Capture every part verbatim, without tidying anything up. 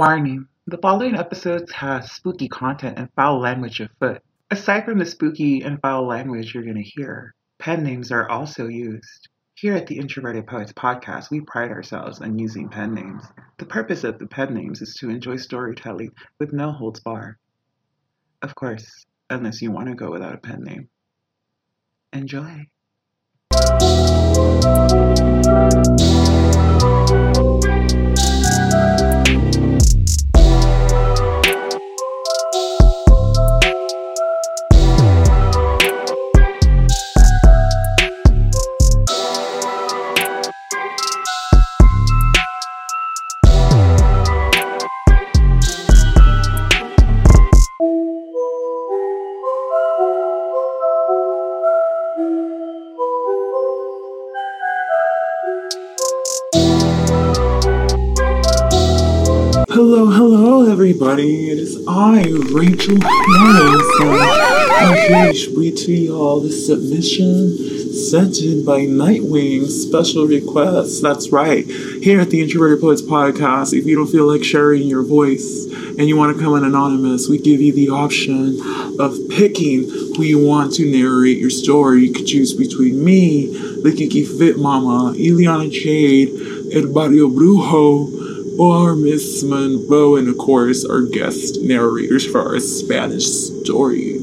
Warning, the following episodes have spooky content and foul language afoot. Aside from the spooky and foul language you're going to hear, pen names are also used. Here at the Introverted Poets Podcast, we pride ourselves on using pen names. The purpose of the pen names is to enjoy storytelling with no holds barred. Of course, unless you want to go without a pen name. Enjoy. Hello, hello, everybody. It is I, Rachel Hansen. I wish we to y'all the submission sent by Nightwing special requests. That's right. Here at the Introverted Poets Podcast, if you don't feel like sharing your voice and you want to come in anonymous, we give you the option of picking who you want to narrate your story. You could choose between me, the Kiki Fit Mama, Ileana Jade, and Barrio Brujo, or Miss Monroe, and of course, our guest narrators for our Spanish stories.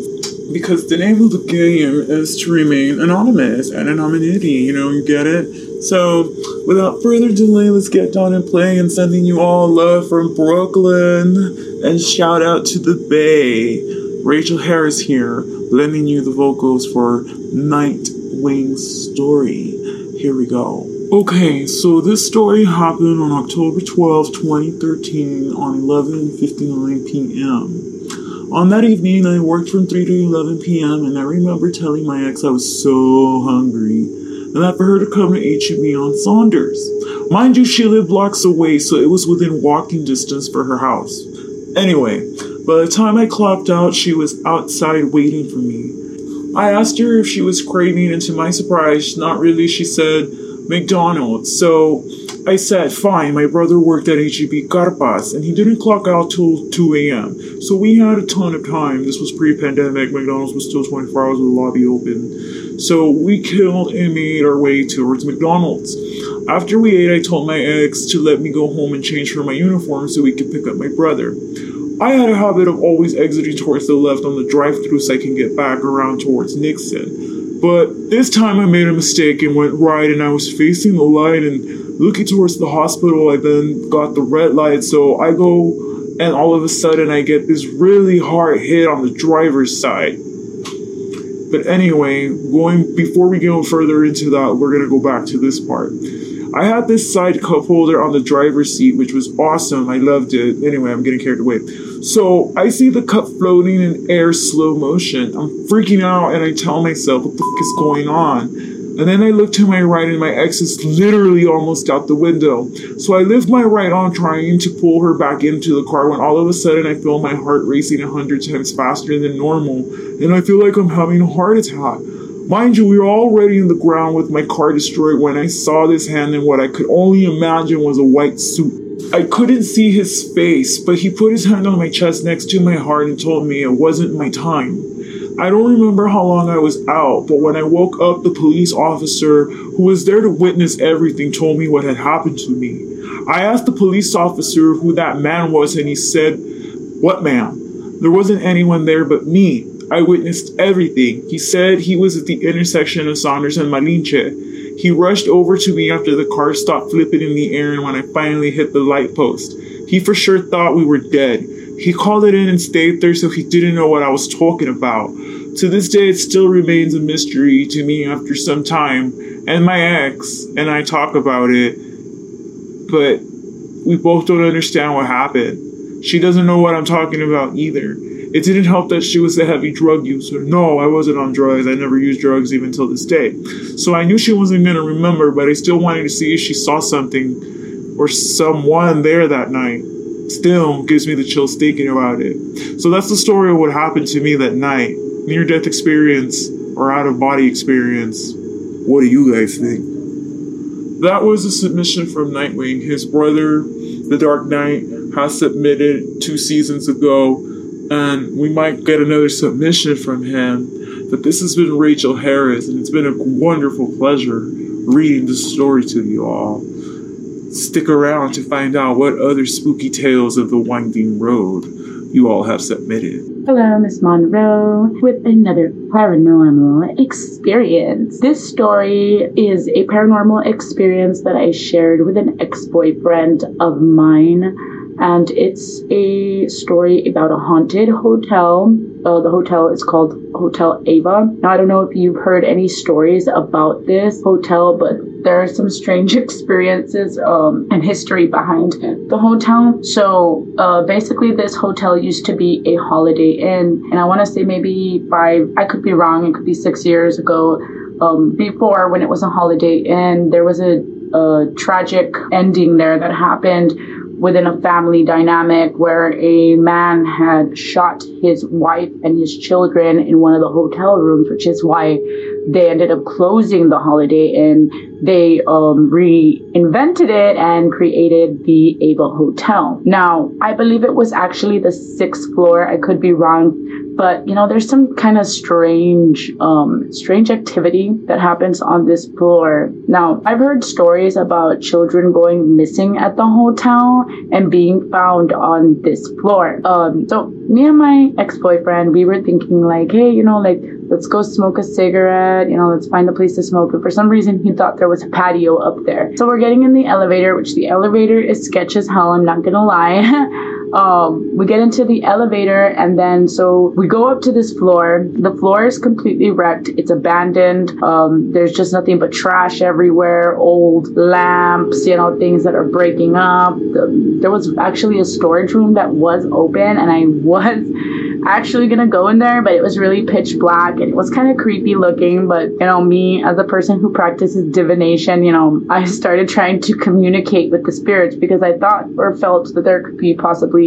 Because the name of the game is to remain anonymous and anonymity, you know, you get it? So, without further delay, let's get down and play, and sending you all love from Brooklyn, and shout out to the Bay. Rachel Harris here, lending you the vocals for Nightwing's story. Here we go. Okay, so this story happened on October twelfth, twenty thirteen, on eleven fifty-nine p.m. On that evening, I worked from three to eleven p.m., and I remember telling my ex I was so hungry, and that for her to come to H E B on Saunders. Mind you, she lived blocks away, so it was within walking distance for her house. Anyway, by the time I clocked out, she was outside waiting for me. I asked her if she was craving, and to my surprise, not really, she said McDonald's. So I said, fine, my brother worked at H G P Carpas, and he didn't clock out till two a.m. So we had a ton of time. This was pre-pandemic. McDonald's was still twenty-four hours with the lobby open. So we killed and made our way towards McDonald's. After we ate, I told my ex to let me go home and change for my uniform so we could pick up my brother. I had a habit of always exiting towards the left on the drive-thru so I can get back around towards Nixon. But this time I made a mistake and went right, and I was facing the light and looking towards the hospital. I then got the red light, so I go, and all of a sudden I get this really hard hit on the driver's side. But anyway, going before we go further into that, we're going to go back to this part. I had this side cup holder on the driver's seat, which was awesome. I loved it. Anyway, I'm getting carried away. So I see the cup floating in air slow motion. I'm freaking out, and I tell myself, what the f*** is going on? And then I look to my right, and my ex is literally almost out the window. So I lift my right arm, trying to pull her back into the car, when all of a sudden I feel my heart racing a hundred times faster than normal, and I feel like I'm having a heart attack. Mind you, we were already in the ground with my car destroyed when I saw this hand in what I could only imagine was a white suit. I couldn't see his face, but he put his hand on my chest next to my heart and told me it wasn't my time. I don't remember how long I was out, but when I woke up, the police officer who was there to witness everything told me what had happened to me. I asked the police officer who that man was, and he said, "What, ma'am? There wasn't anyone there but me. I witnessed everything." He said he was at the intersection of Saunders and Malinche. He rushed over to me after the car stopped flipping in the air, and when I finally hit the light post, he for sure thought we were dead. He called it in and stayed there, so he didn't know what I was talking about. To this day, it still remains a mystery to me after some time, and my ex and I talk about it, but we both don't understand what happened. She doesn't know what I'm talking about either. It didn't help that she was a heavy drug user. No, I wasn't on drugs. I never used drugs even till this day. So I knew she wasn't going to remember, but I still wanted to see if she saw something or someone there that night. Still gives me the chills thinking about it. So that's the story of what happened to me that night. Near-death experience or out-of-body experience. What do you guys think? That was a submission from Nightwing, his brother, the Dark Knight, I submitted two seasons ago, and we might get another submission from him. But this has been Rachel Harris, and it's been a wonderful pleasure reading this story to you all. Stick around to find out what other spooky tales of the winding road you all have submitted. Hello, Miss Monroe, with another paranormal experience. This story is a paranormal experience that I shared with an ex-boyfriend of mine, and it's a story about a haunted hotel. Uh, the hotel is called Hotel Ava. Now, I don't know if you've heard any stories about this hotel, but there are some strange experiences um, and history behind the hotel. So uh, basically, this hotel used to be a Holiday Inn. And I want to say maybe five, I could be wrong, it could be six years ago. Um, before, when it was a Holiday Inn, there was a, a tragic ending there that happened within a family dynamic where a man had shot his wife and his children in one of the hotel rooms, which is why they ended up closing the Holiday Inn. They um, reinvented it and created the Ava Hotel. Now, I believe it was actually the sixth floor. I could be wrong, but you know, there's some kind of strange, um, strange activity that happens on this floor. Now, I've heard stories about children going missing at the hotel and being found on this floor. Um, so me and my ex-boyfriend, we were thinking like, hey, you know, like, let's go smoke a cigarette, you know, let's find a place to smoke. But for some reason, he thought there was a patio up there. So we're getting in the elevator, which the elevator is sketch as hell, I'm not gonna lie. um, we get into the elevator, and then so we go up to this floor. The floor is completely wrecked. It's abandoned. Um, there's just nothing but trash everywhere, old lamps, you know, things that are breaking up. The, there was actually a storage room that was open, and I was actually gonna go in there, but it was really pitch black and it was kind of creepy looking. But you know, me as a person who practices divination, you know, I started trying to communicate with the spirits because I thought or felt that there could be possibly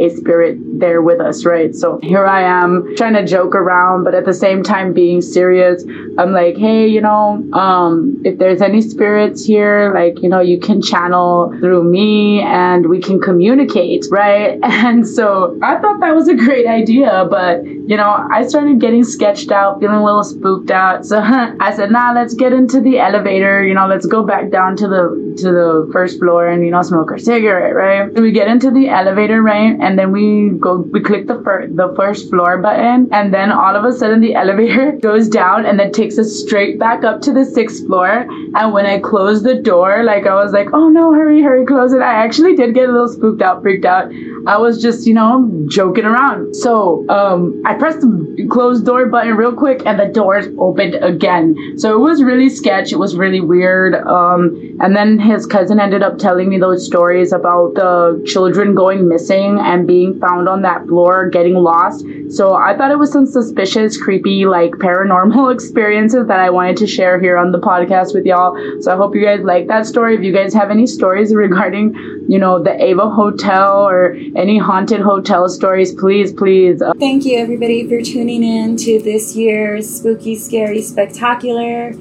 a spirit there with us, right? So here I am trying to joke around, but at the same time being serious. I'm like, hey, you know, um if there's any spirits here, like, you know, you can channel through me and we can communicate, right? And so I thought that was a great idea. But, you know, I started getting sketched out, feeling a little spooked out. So I said, nah, let's get into the elevator. You know, let's go back down to the to the first floor and, you know, smoke our cigarette, right? So we get into the elevator, right? And then we go, we click the, fir- the first floor button. And then all of a sudden the elevator goes down and then takes us straight back up to the sixth floor. And when I closed the door, like, I was like, oh no, hurry, hurry, close it. I actually did get a little spooked out, freaked out. I was just, you know, joking around. So um, I pressed the closed door button real quick and the doors opened again. So it was really sketch. It was really weird. Um, and then his cousin ended up telling me those stories about the children going missing and being found on that floor, getting lost. So I thought it was some suspicious, creepy, like paranormal experiences that I wanted to share here on the podcast with y'all. So I hope you guys like that story. If you guys have any stories regarding, you know, the Ava Hotel or any haunted hotel stories, please, please. Uh- Thank you, everybody, for tuning in to this year's Spooky, Scary, Spectacular.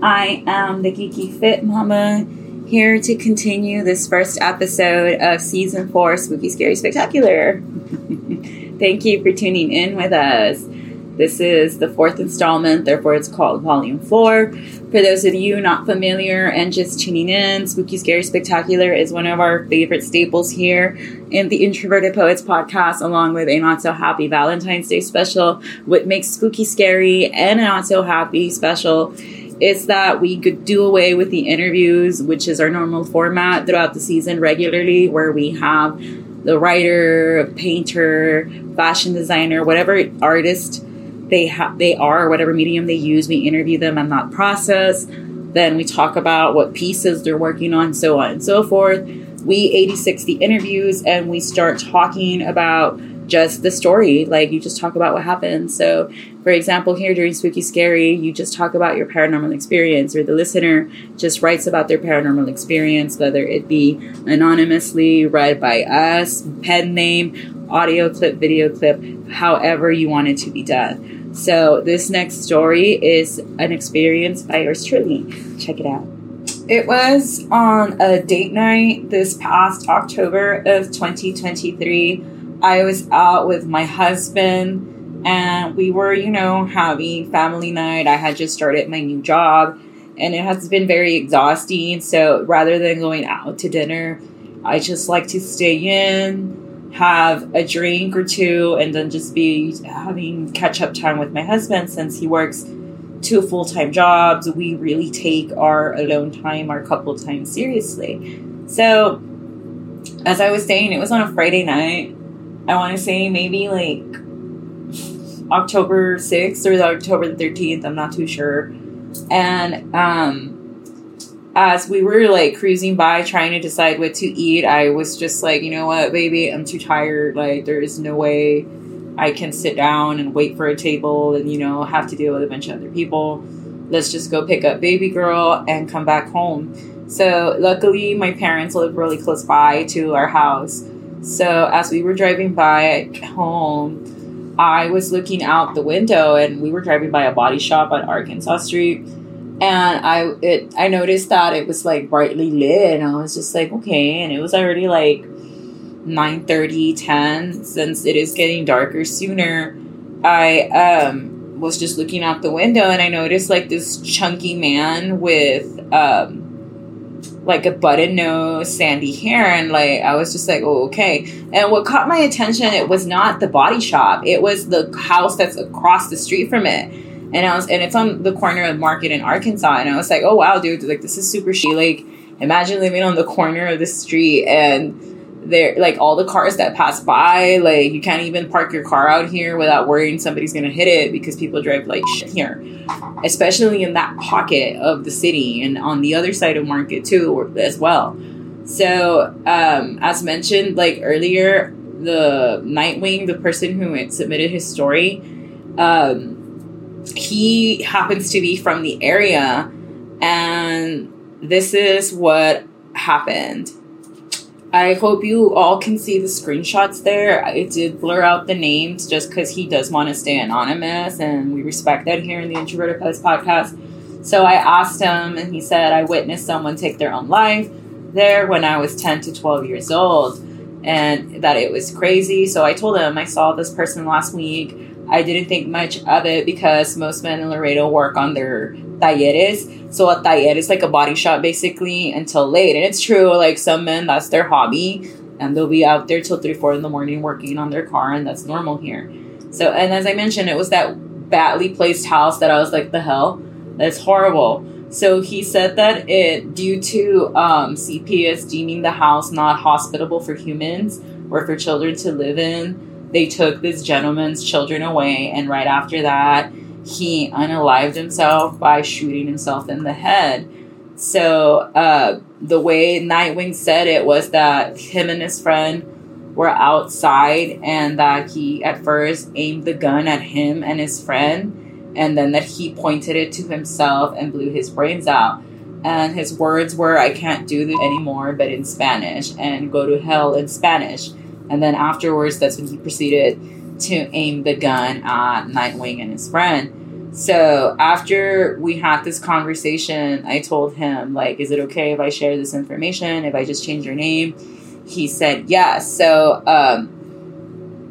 I am the Kiki Fit Mama, here to continue this first episode of Season four, Spooky, Scary, Spectacular. Thank you for tuning in with us. This is the fourth installment, therefore it's called Volume four. For those of you not familiar and just tuning in, Spooky Scary Spectacular is one of our favorite staples here in the Introverted Poets Podcast, along with a not-so-happy Valentine's Day special. What makes Spooky Scary and a not-so-happy special is that we could do away with the interviews, which is our normal format throughout the season regularly, where we have the writer, painter, fashion designer, whatever artist they have, they are, whatever medium they use, we interview them on that process. Then we talk about what pieces they're working on, so on and so forth. We eighty-six the interviews and we start talking about just the story. Like, you just talk about what happened. So, for example, here during Spooky Scary, you just talk about your paranormal experience, or the listener just writes about their paranormal experience, whether it be anonymously, read by us, pen name, audio clip, video clip, however you want it to be done. So this next story is an experience by yours truly. Check it out. It was on a date night this past October of twenty twenty-three. I was out with my husband and we were, you know, having family night. I had just started my new job and it has been very exhausting. So rather than going out to dinner, I just like to stay in, have a drink or two, and then just be having catch-up time with my husband since he works two full-time jobs. We really take our alone time, our couple time seriously. So as I was saying, it was on a Friday night. I want to say maybe like October sixth or October thirteenth. I'm not too sure. And um, as we were like cruising by trying to decide what to eat, I was just like, you know what, baby, I'm too tired. Like there is no way I can sit down and wait for a table and, you know, have to deal with a bunch of other people. Let's just go pick up baby girl and come back home. So luckily my parents live really close by to our house. So as we were driving by home, I was looking out the window and we were driving by a body shop on Arkansas Street. And I it I noticed that it was like brightly lit and I was just like, okay. And it was already like nine thirty, ten, since it is getting darker sooner. I um was just looking out the window and I noticed like this chunky man with um like a button nose, sandy hair, and like I was just like, oh, okay. And what caught my attention, it was not the body shop, it was the house that's across the street from it. And I was, and it's on the corner of Market in Arkansas. And I was like, oh wow, dude, like this is super shitty. Like imagine living on the corner of the street and there, like all the cars that pass by, like you can't even park your car out here without worrying somebody's gonna hit it because people drive like shit here, especially in that pocket of the city and on the other side of Market too as well. So um as mentioned like earlier, the Nightwing, the person who had submitted his story, um he happens to be from the area, and this is what happened. I hope you all can see the screenshots there. I did blur out the names just because he does want to stay anonymous, and we respect that here in the Introverted Poets Podcast. So I asked him, and he said, I witnessed someone take their own life there when I was ten to twelve years old, and that it was crazy. So I told him, I saw this person last week. I didn't think much of it because most men in Laredo work on their talleres. So a taller is like a body shop basically until late. And it's true, like some men, that's their hobby and they'll be out there till three, four in the morning working on their car, and that's normal here. So, and as I mentioned, it was that badly placed house that I was like, the hell, that's horrible. So he said that it, due to um, C P S deeming the house not hospitable for humans or for children to live in, they took this gentleman's children away. And right after that, he unalived himself by shooting himself in the head. So uh, the way Nightwing said it was that him and his friend were outside and that he at first aimed the gun at him and his friend, and then that he pointed it to himself and blew his brains out. And his words were, I can't do this anymore, but in Spanish, and go to hell in Spanish. And then afterwards, that's when he proceeded to aim the gun at Nightwing and his friend. So after we had this conversation, I told him, like, is it okay if I share this information, if I just change your name? He said yes. So um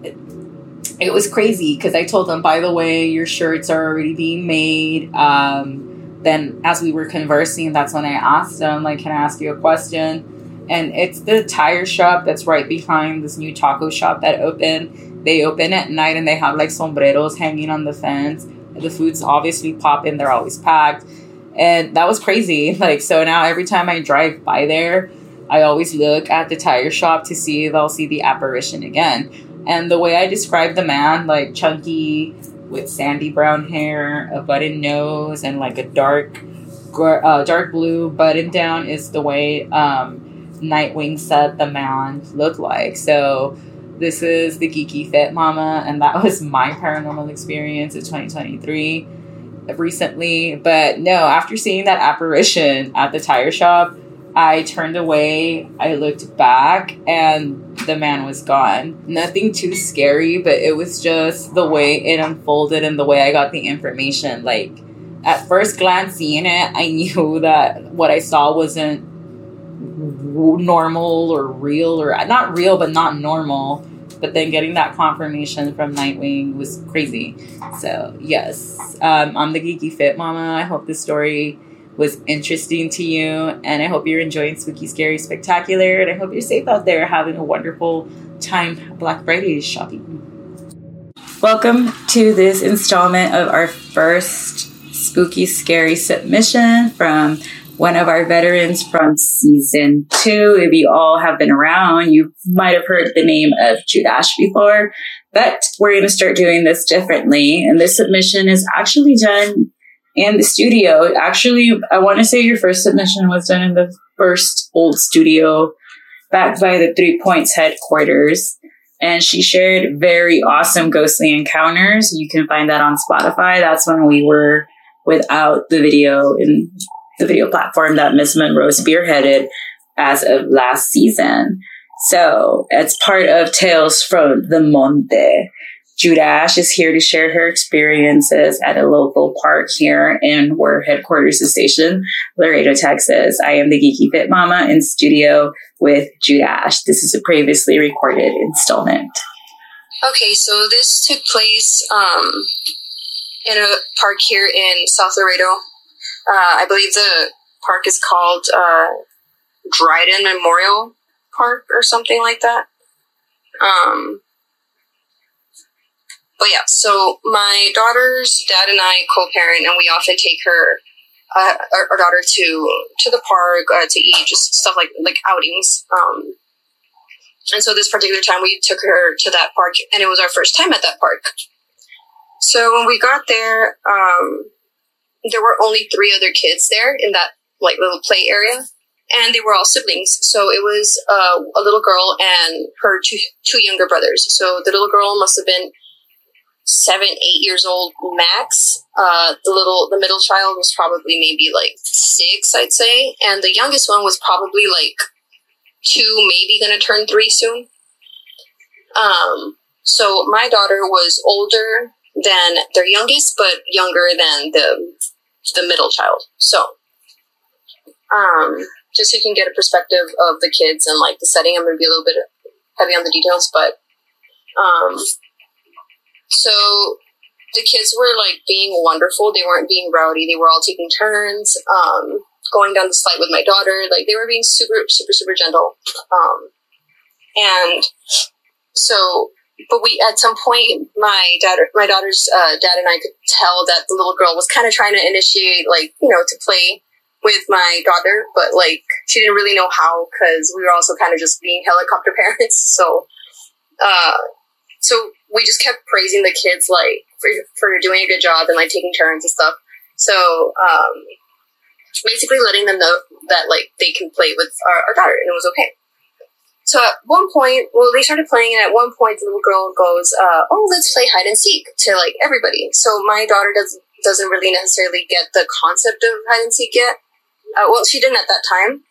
it, it was crazy because I told him, by the way, your shirts are already being made. Um then as we were conversing, that's when I asked him, like, can I ask you a question? And it's the tire shop that's right behind this new taco shop that opened. They open at night and they have like sombreros hanging on the fence. The food's obviously popping. They're always packed. And that was crazy. Like, so now every time I drive by there, I always look at the tire shop to see if I'll see the apparition again. And the way I described the man, like chunky with sandy brown hair, a button nose, and like a dark, uh, dark blue button down is the way um, Nightwing said the man looked like. So this is the Kiki Fit Mama, and that was my paranormal experience of twenty twenty-three recently. But no, after seeing that apparition at the tire shop, I turned away, I looked back, and the man was gone. Nothing too scary, but it was just the way it unfolded and the way I got the information. Like at first glance seeing it, I knew that what I saw wasn't normal or real, or not real, but not normal. But then getting that confirmation from Nightwing was crazy. So yes, um, I'm the Kiki Fit Mama. I hope this story was interesting to you, and I hope you're enjoying Spooky Scary Spectacular, and I hope you're safe out there having a wonderful time Black Friday shopping. Welcome to this installment of our first Spooky Scary submission from one of our veterans from season two. If you all have been around, you might have heard the name of Jude Ash before, but we're going to start doing this differently. And this submission is actually done in the studio. Actually, I want to say your first submission was done in the first old studio back by the Three Points headquarters. And she shared very awesome ghostly encounters. You can find that on Spotify. That's when we were without the video in the video platform that Miss Monroe spearheaded as of last season. So, as part of Tales from the Monte, Jude Ash is here to share her experiences at a local park here in where headquarters is stationed, Laredo, Texas. I am the Geeky Fit Mama in studio with Jude Ash. This is a previously recorded installment. Okay, so this took place um, in a park here in South Laredo. Uh, I believe the park is called uh, Dryden Memorial Park or something like that. Um, but yeah, so my daughter's dad and I co-parent, and we often take her, uh, our, our daughter, to to the park uh, to eat, just stuff like like outings. Um, and so this particular time, we took her to that park, and it was our first time at that park. So when we got there, Um, there were only three other kids there in that like little play area, and they were all siblings. So it was uh, a little girl and her two two younger brothers. So the little girl must have been seven, eight years old max. Uh, the little, the middle child was probably maybe like six, I'd say, and the youngest one was probably like two, maybe gonna turn three soon. Um, so my daughter was older than their youngest, but younger than the the middle child. So, um, just so you can get a perspective of the kids and like the setting, I'm going to be a little bit heavy on the details, but, um, so the kids were like being wonderful. They weren't being rowdy. They were all taking turns, um, going down the slide with my daughter. Like they were being super, super, super gentle. Um, and so, But we, at some point, my daughter, my daughter's uh, dad and I could tell that the little girl was kind of trying to initiate, like, you know, to play with my daughter, but like, she didn't really know how, because we were also kind of just being helicopter parents. So, uh, so we just kept praising the kids, like, for, for doing a good job and like taking turns and stuff. So, um, basically letting them know that like they can play with our, our daughter, and it was okay. So at one point, well, they started playing, and at one point, the little girl goes, uh, oh, let's play hide and seek to, like, everybody. So my daughter does, doesn't really necessarily get the concept of hide and seek yet. Uh, well, she didn't at that time.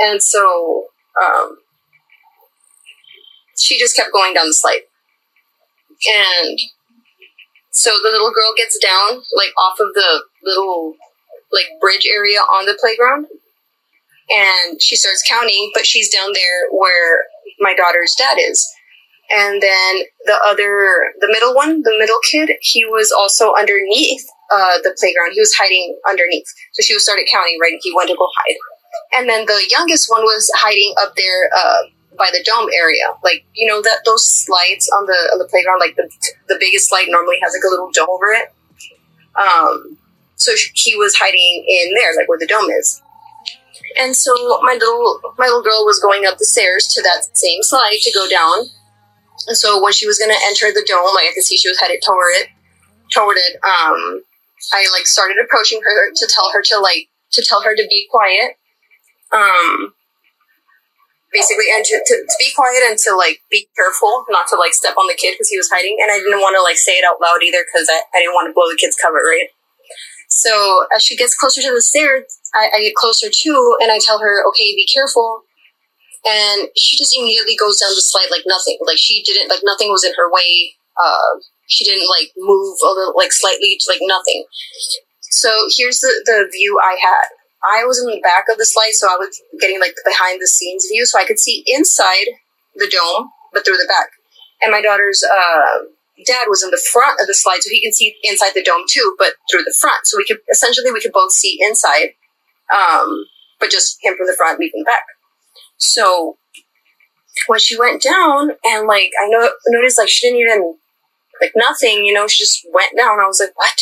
And so um, she just kept going down the slide. And so the little girl gets down, like, off of the little, like, bridge area on the playground. And she starts counting, but she's down there where my daughter's dad is. And then the other, the middle one, the middle kid, he was also underneath uh, the playground. He was hiding underneath. So she started counting, right? He went to go hide. And then the youngest one was hiding up there uh, by the dome area. Like, you know, that those slides on the on the playground, like the the biggest slide normally has like a little dome over it. Um, so he was hiding in there, like where the dome is. And so my little my little girl was going up the stairs to that same slide to go down. And so when she was going to enter the dome, like I could see she was headed toward it. Toward it, um, I like started approaching her to tell her to like to tell her to be quiet, um, basically, and to, to, to be quiet and to like be careful not to like step on the kid because he was hiding. And I didn't want to like say it out loud either because I, I didn't want to blow the kid's cover, right? So as she gets closer to the stairs, I, I get closer too, and I tell her, okay, be careful. And she just immediately goes down the slide like nothing. Like she didn't, like nothing was in her way. Uh, She didn't, like, move a little, like, slightly, like, nothing. So here's the, the view I had. I was in the back of the slide, so I was getting, like, the behind-the-scenes view, so I could see inside the dome, but through the back. And my daughter's uh, dad was in the front of the slide, so he can see inside the dome, too, but through the front. So we could, essentially, we could both see inside, um, but just him from the front, me from the back. So when she went down, and, like, I know, noticed, like, she didn't even... like nothing, you know, she just went down. I was like, what?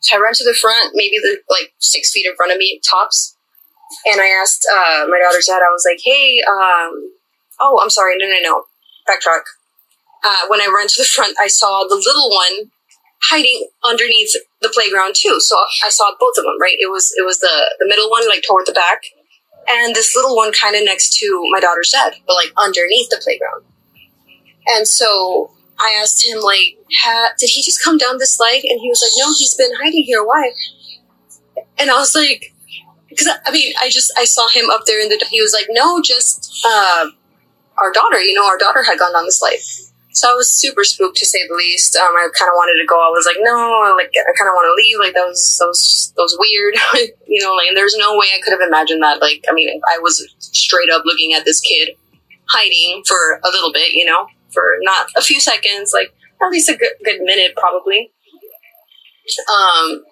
So I ran to the front, maybe the, like six feet in front of me, tops. And I asked uh, my daughter's dad, I was like, hey, um, oh, I'm sorry. No, no, no. Backtrack. Uh, when I ran to the front, I saw the little one hiding underneath the playground too. So I saw both of them, right? It was, it was the, the middle one, like toward the back. And this little one kind of next to my daughter's dad, but like underneath the playground. And so I asked him, like, ha- did he just come down this slide? And he was like, no, he's been hiding here. Why? And I was like, because, I, I mean, I just, I saw him up there in the, he was like, no, just uh, our daughter, you know, our daughter had gone down the slide. So I was super spooked, to say the least. Um, I kind of wanted to go. I was like, no, like, I kind of want to leave. Like, that was, that was, that was weird. You know, like, and there's no way I could have imagined that. Like, I mean, I was straight up looking at this kid hiding for a little bit, you know, for not a few seconds, like at least a good, good minute probably. Um,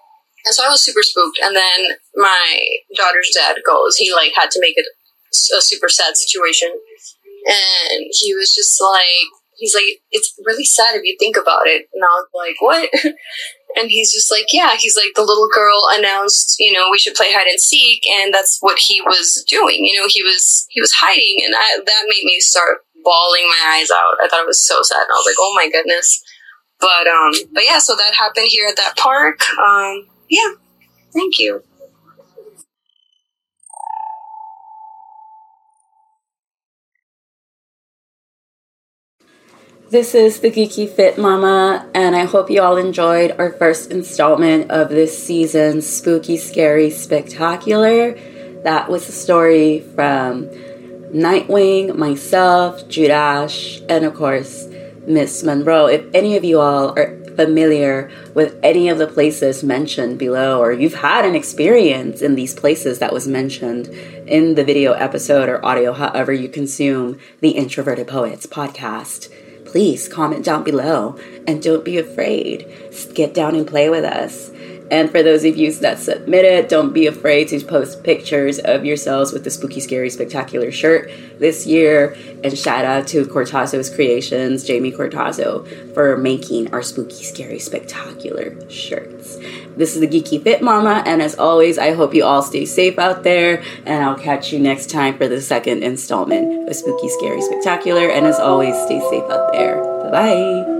and so I was super spooked. And then my daughter's dad goes, he like had to make it a super sad situation. And he was just like, he's like, it's really sad if you think about it. And I was like, what? And he's just like, yeah, he's like, the little girl announced, you know, we should play hide and seek. And that's what he was doing. You know, he was, he was hiding. And I, that made me start bawling my eyes out. I thought it was so sad. And I was like, oh my goodness. But, um, but yeah, so that happened here at that park. Um, yeah. Thank you. This is the Geeky Fit Mama, and I hope you all enjoyed our first installment of this season's Spooky Scary Spectacular. That was the story from Nightwing, myself, Jude Ash, and of course, Miss Monroe. If any of you all are familiar with any of the places mentioned below, or you've had an experience in these places that was mentioned in the video episode or audio, however you consume the Introverted Poets podcast, please comment down below and don't be afraid. Just get down and play with us. And for those of you that submitted, don't be afraid to post pictures of yourselves with the Spooky Scary Spectacular shirt this year. And shout out to Cortazzo's Creations, Jamie Cortazzo, for making our Spooky Scary Spectacular shirts. This is the Geeky Fit Mama, and as always, I hope you all stay safe out there, and I'll catch you next time for the second installment of Spooky Scary Spectacular. And as always, stay safe out there. Bye-bye.